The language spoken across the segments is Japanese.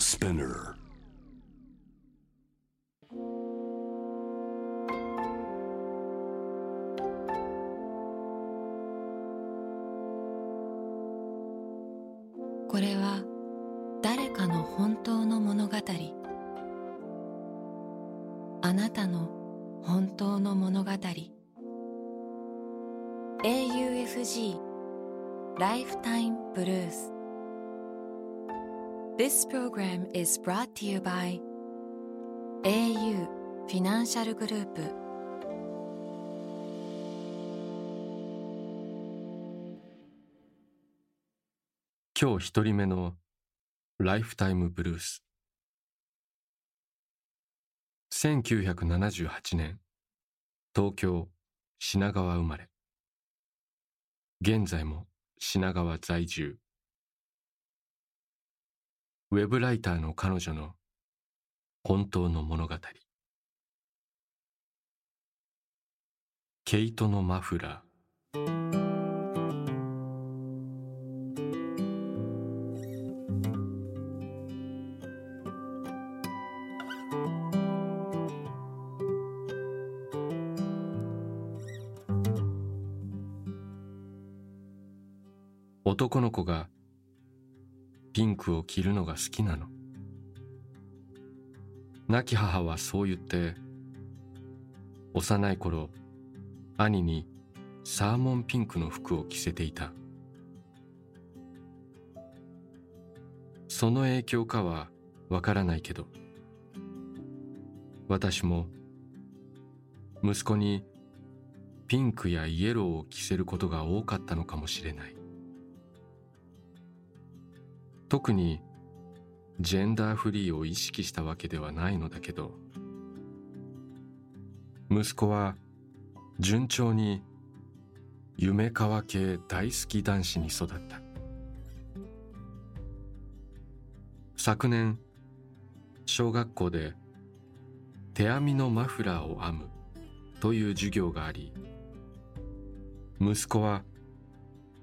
Spinner. これは誰かの本当の物語。あなたの本当の物語。 AUFG ライフタイムブルース。 This program is brought to you by au Financial Group。今日一人目のライフタイムブルース。1978年、東京品川生まれ。現在も品川在住。ウェブライターの彼女の本当の物語。毛糸のマフラー。男の子がピンクを着るのが好きなの。亡き母はそう言って、幼い頃、兄にサーモンピンクの服を着せていた。その影響かはわからないけど、私も息子にピンクやイエローを着せることが多かったのかもしれない。特にジェンダーフリーを意識したわけではないのだけど、息子は順調に夢川系大好き男子に育った。昨年、小学校で手編みのマフラーを編むという授業があり、息子は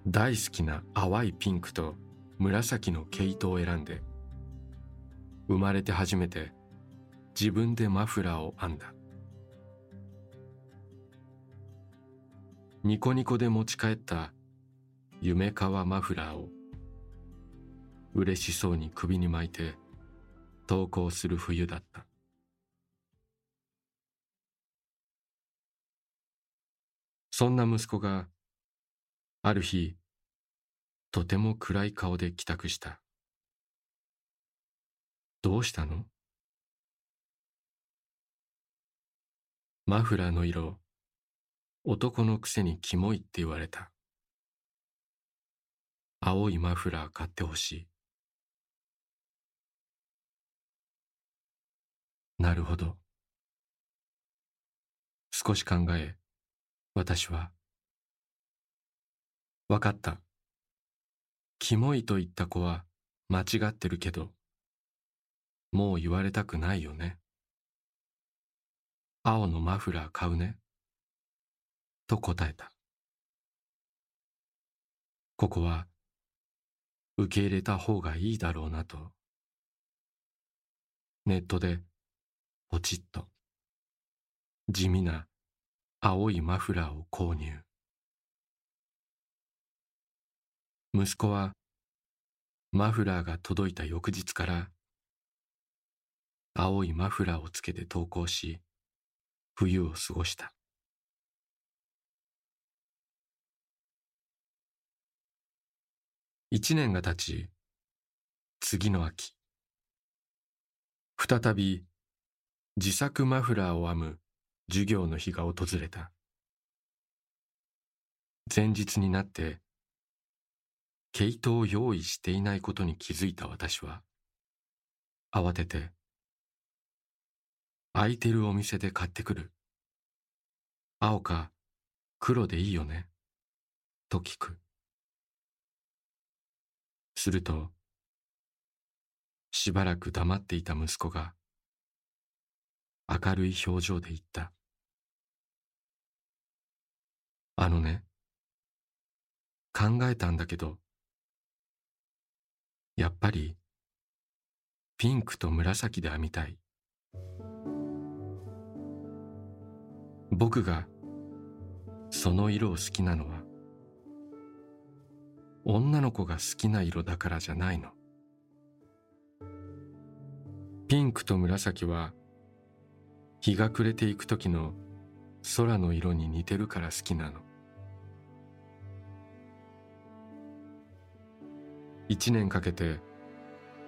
大好きな淡いピンクと紫の毛糸を選んで、生まれて初めて自分でマフラーを編んだ。ニコニコで持ち帰った夢川マフラーを嬉しそうに首に巻いて登校する冬だった。そんな息子がある日、とても暗い顔で帰宅した。どうしたの？マフラーの色、男のくせにキモいって言われた。青いマフラー買ってほしい。なるほど。少し考え、私は。わかった。キモいと言った子は間違ってるけど、もう言われたくないよね。青のマフラー買うね。と答えた。ここは受け入れた方がいいだろうなと、ネットでポチッと地味な青いマフラーを購入。息子はマフラーが届いた翌日から青いマフラーをつけて登校し、冬を過ごした。1年が経ち、次の秋、再び自作マフラーを編む授業の日が訪れた。前日になって毛糸を用意していないことに気づいた私は、慌てて、空いてるお店で買ってくる。青か黒でいいよね、と聞く。すると、しばらく黙っていた息子が、明るい表情で言った。あのね、考えたんだけど、やっぱりピンクと紫で編みたい。僕がその色を好きなのは女の子が好きな色だからじゃないの。ピンクと紫は日が暮れていく時の空の色に似てるから好きなの。1年かけて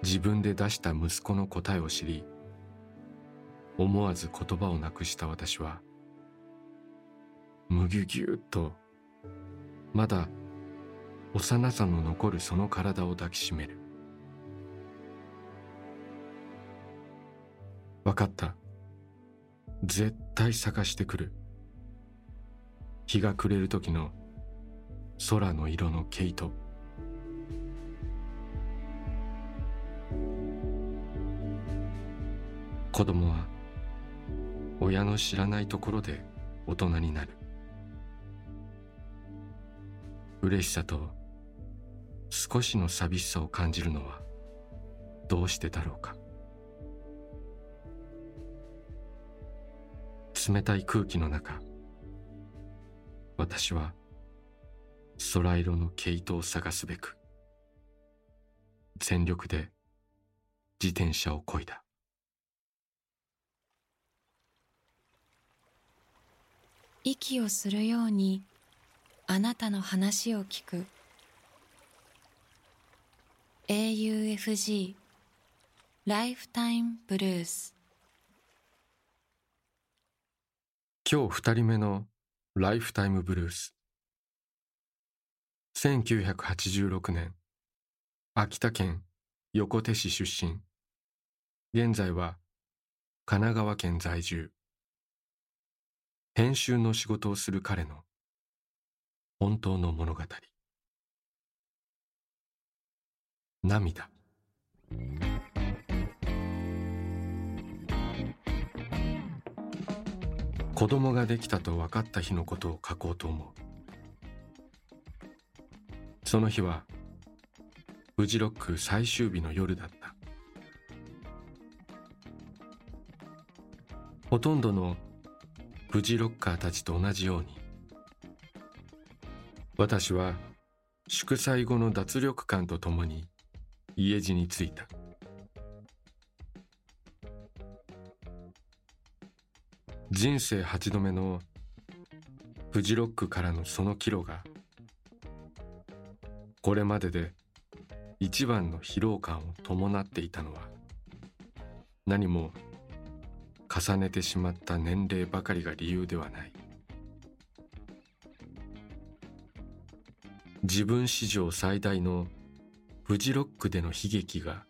自分で出した息子の答えを知り、思わず言葉をなくした私は、むぎゅぎゅっとまだ幼さの残るその体を抱きしめる。わかった、絶対探してくる。日が暮れる時の空の色の毛糸。子供は親の知らないところで大人になる。嬉しさと少しの寂しさを感じるのはどうしてだろうか。冷たい空気の中、私は空色の毛糸を探すべく全力で自転車を漕いだ。息をするようにあなたの話を聞く。 AUFG ライフタイムブルース。今日2人目のライフタイムブルース。1986年、秋田県横手市出身。現在は神奈川県在住。編集の仕事をする彼の本当の物語。涙。子供ができたと分かった日のことを書こうと思う。その日はフジロック最終日の夜だった。ほとんどのフジロッカーたちと同じように、私は祝祭後の脱力感とともに家路に着いた。人生8度目のフジロックからのその帰路が、これまでで一番の疲労感を伴っていたのは、何も重ねてしまった年齢ばかりが理由ではない。自分史上最大のフジロックでの悲劇が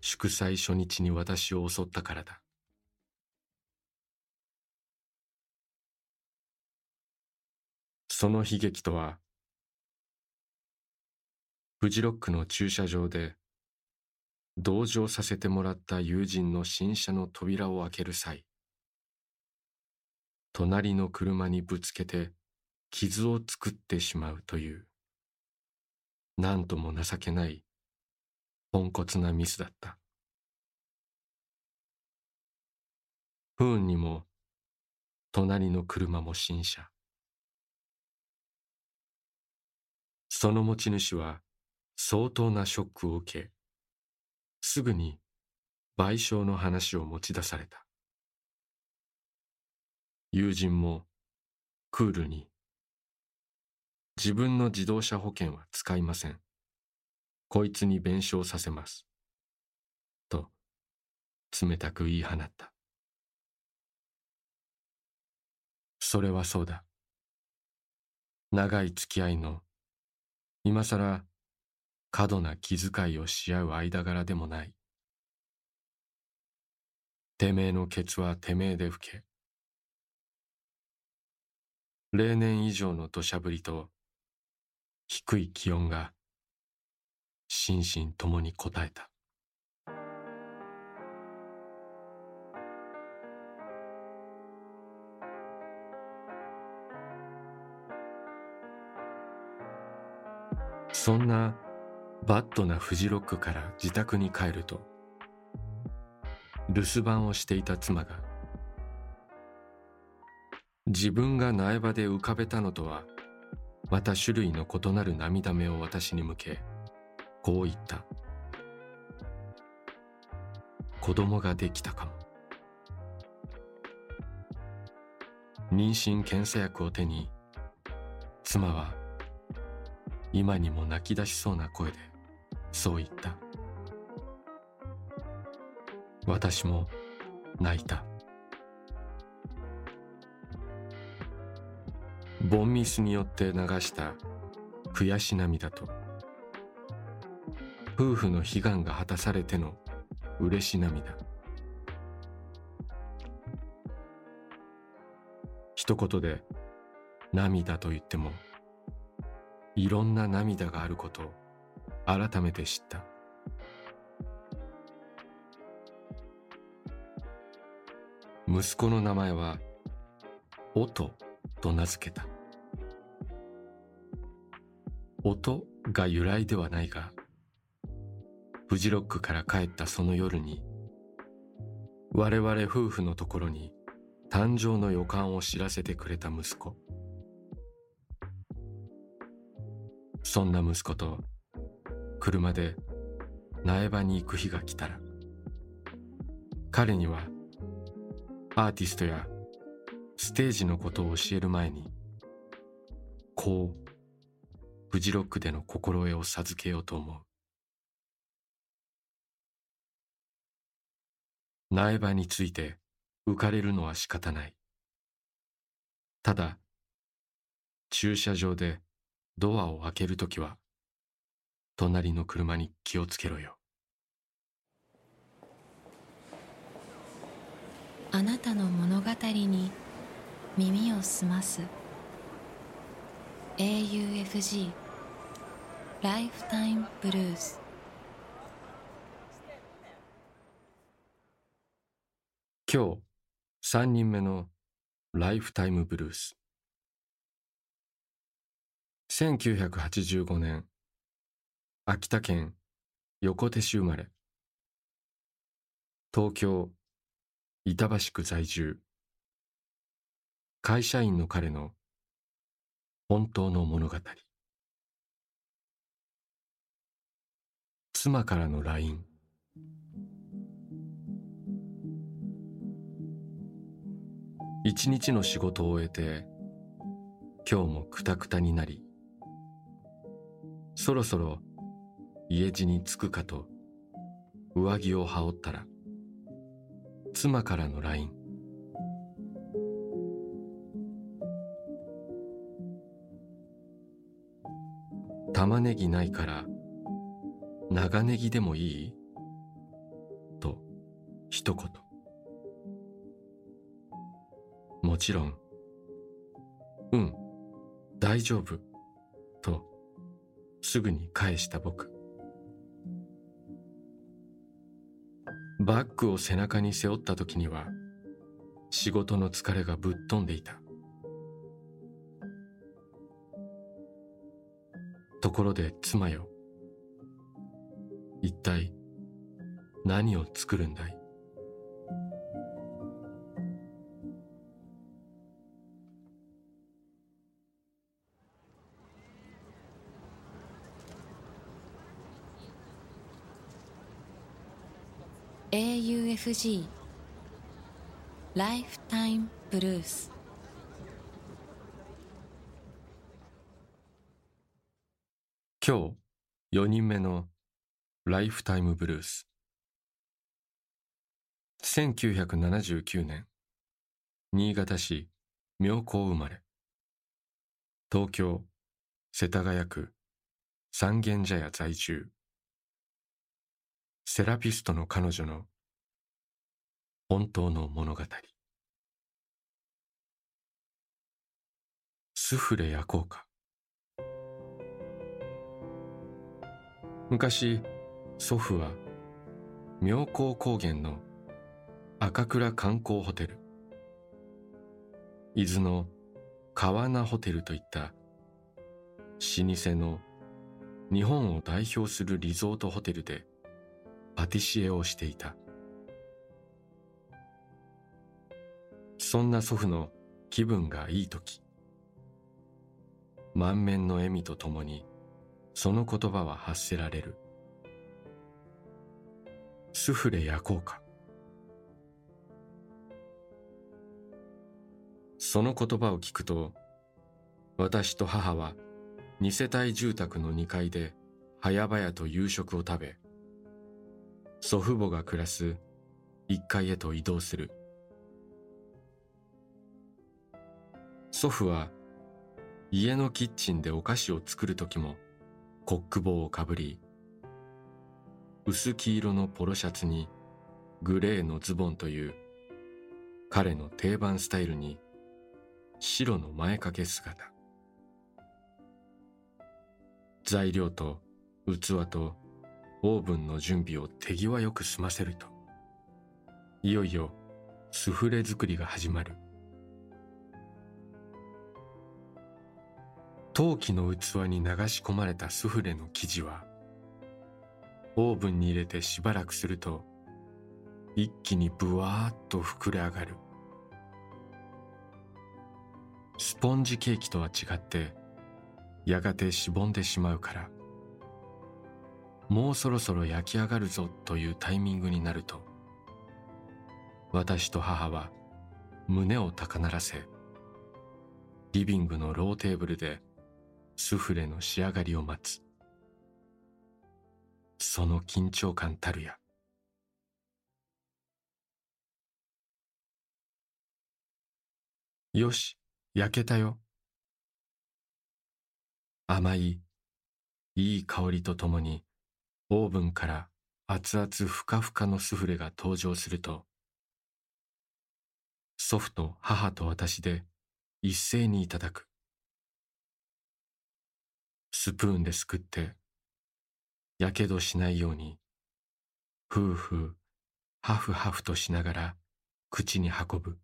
祝祭初日に私を襲ったからだ。その悲劇とは、フジロックの駐車場で同乗させてもらった友人の新車の扉を開ける際、隣の車にぶつけて傷を作ってしまうという、なんとも情けないポンコツなミスだった。不運にも隣の車も新車。その持ち主は相当なショックを受け、すぐに賠償の話を持ち出された。友人もクールに、自分の自動車保険は使いません。こいつに弁償させます。と冷たく言い放った。それはそうだ。長い付き合いの、今さら過度な気遣いをし合う間柄でもない。てめえのケツはてめえで拭け。例年以上の土砂降りと低い気温が心身ともに応えた。そんなバッドなフジロックから自宅に帰ると、留守番をしていた妻が、自分が苗場で浮かべたのとはまた種類の異なる涙目を私に向け、こう言った。子供ができたかも。妊娠検査薬を手に、妻は今にも泣き出しそうな声でそう言った。私も泣いた。ボンミスによって流した悔し涙と、夫婦の悲願が果たされての嬉し涙。一言で涙と言っても、いろんな涙があることを改めて知った。息子の名前は音と名付けた。音が由来ではないが、フジロックから帰ったその夜に、我々夫婦のところに誕生の予感を知らせてくれた息子。そんな息子と車で苗場に行く日が来たら、彼にはアーティストやステージのことを教える前に、こうフジロックでの心得を授けようと思う。苗場について浮かれるのは仕方ない。ただ駐車場でドアを開けるときは、隣の車に気をつけろよ。あなたの物語に耳を澄ます。 AUFG ライフタイムブルース。今日3人目のライフタイムブルース。1985年、秋田県横手市生まれ、東京板橋区在住。会社員の彼の本当の物語。妻からの LINE。 一日の仕事を終えて、今日もくたくたになり、そろそろ家路に着くかと上着を羽織ったら、妻からの LINE。玉ねぎないから長ネギでもいい？と一言。もちろん、うん、大丈夫とすぐに返した僕。バッグを背中に背負った時には、仕事の疲れがぶっ飛んでいた。ところで妻よ、一体何を作るんだい？AUFG ライフタイムブルース。今日4人目のライフタイムブルース。1979年、新潟市妙高生まれ、東京世田谷区三軒茶屋在住。セラピストの彼女の本当の物語。スフレ焼こうか。昔、祖父は妙高高原の赤倉観光ホテル、伊豆の川名ホテルといった老舗の日本を代表するリゾートホテルでパティシエをしていた。そんな祖父の気分がいい時、満面の笑みとともにその言葉は発せられる。スフレ焼こうか。その言葉を聞くと、私と母は二世帯住宅の2階で早々と夕食を食べ、祖父母が暮らす1階へと移動する。祖父は家のキッチンでお菓子を作る時もコック帽をかぶり、薄黄色のポロシャツにグレーのズボンという彼の定番スタイルに白の前掛け姿。材料と器とオーブンの準備を手際よく済ませると、いよいよスフレ作りが始まる。陶器の器に流し込まれたスフレの生地は、オーブンに入れてしばらくすると、一気にブワーッと膨れ上がる。スポンジケーキとは違って、やがてしぼんでしまうから、もうそろそろ焼き上がるぞというタイミングになると、私と母は胸を高鳴らせ、リビングのローテーブルでスフレの仕上がりを待つ。その緊張感たるや。よし、焼けたよ。甘い、いい香りとともに、オーブンから熱々ふかふかのスフレが登場すると、祖父と母と私で一斉にいただく。スプーンですくって、やけどしないように、ふうふう、はふはふとしながら口に運ぶ。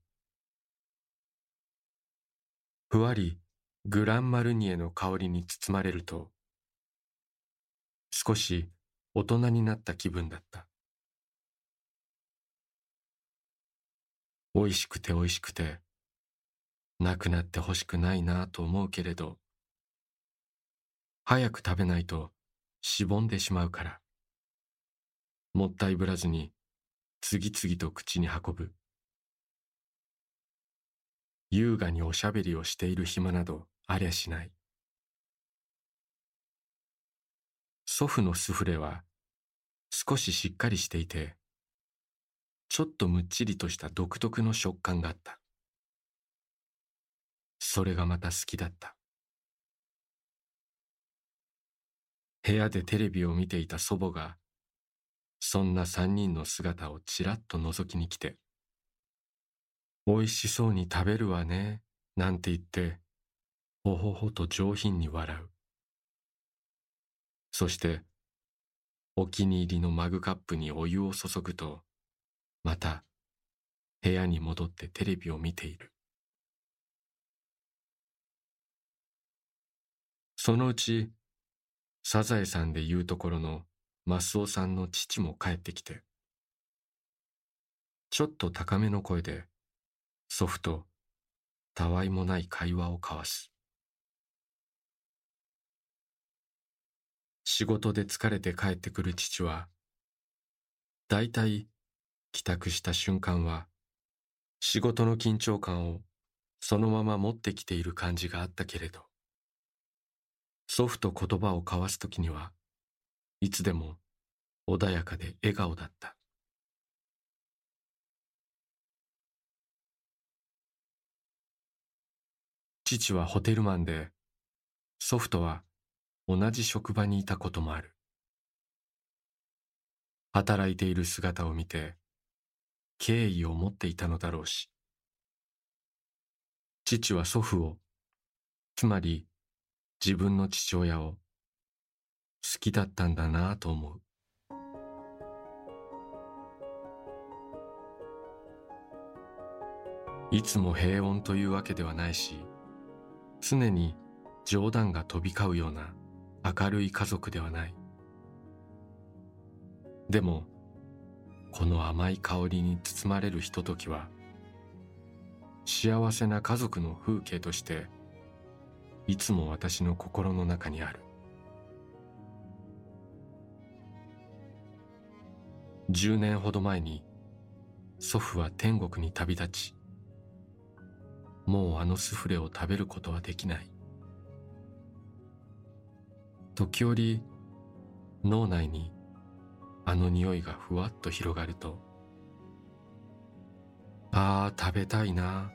ふわりグランマルニエの香りに包まれると、少し大人になった気分だった。おいしくておいしくて、なくなってほしくないなと思うけれど、早く食べないと、しぼんでしまうから、もったいぶらずに次々と口に運ぶ。優雅におしゃべりをしている暇などありゃしない。祖父のスフレは少ししっかりしていて、ちょっとむっちりとした独特の食感があった。それがまた好きだった。部屋でテレビを見ていた祖母が、そんな三人の姿をちらっと覗きに来て、おいしそうに食べるわね、なんて言って、ほほほと上品に笑う。そして、お気に入りのマグカップにお湯を注ぐと、また、部屋に戻ってテレビを見ている。そのうち、サザエさんで言うところのマスオさんの父も帰ってきて、ちょっと高めの声で祖父とたわいもない会話を交わす。仕事で疲れて帰ってくる父は、だいたい帰宅した瞬間は仕事の緊張感をそのまま持ってきている感じがあったけれど、祖父と言葉を交わすときにはいつでも穏やかで笑顔だった。父はホテルマンで、祖父とは同じ職場にいたこともある。働いている姿を見て敬意を持っていたのだろうし、父は祖父を、つまり自分の父親を好きだったんだなぁと思う。いつも平穏というわけではないし、常に冗談が飛び交うような明るい家族ではない。でも、この甘い香りに包まれるひとときは、幸せな家族の風景としていつも私の心の中にある。10年ほど前に祖父は天国に旅立ち、もうあのスフレを食べることはできない。時折脳内にあの匂いがふわっと広がると、ああ食べたいな、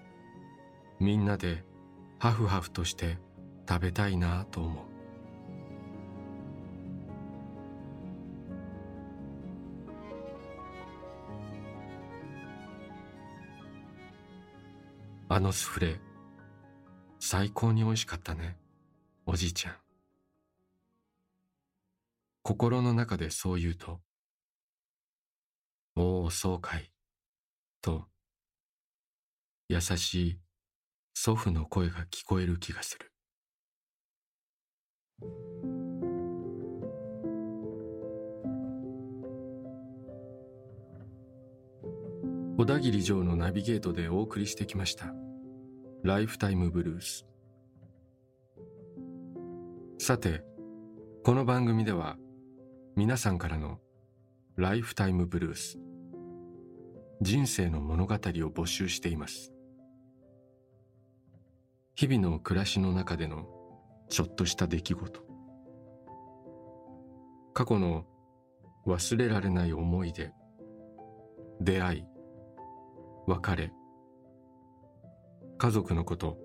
みんなでハフハフとして食べたいなと思う。あのスフレ最高に美味しかったね、おじいちゃん。心の中でそう言うと、おおそうかいと優しい祖父の声が聞こえる気がする。小田切城のナビゲートでお送りしてきましたライフタイムブルース。さて、この番組では皆さんからのライフタイムブルース、人生の物語を募集しています。日々の暮らしの中でのちょっとした出来事、過去の忘れられない思い出、出会い、別れ、家族のこと、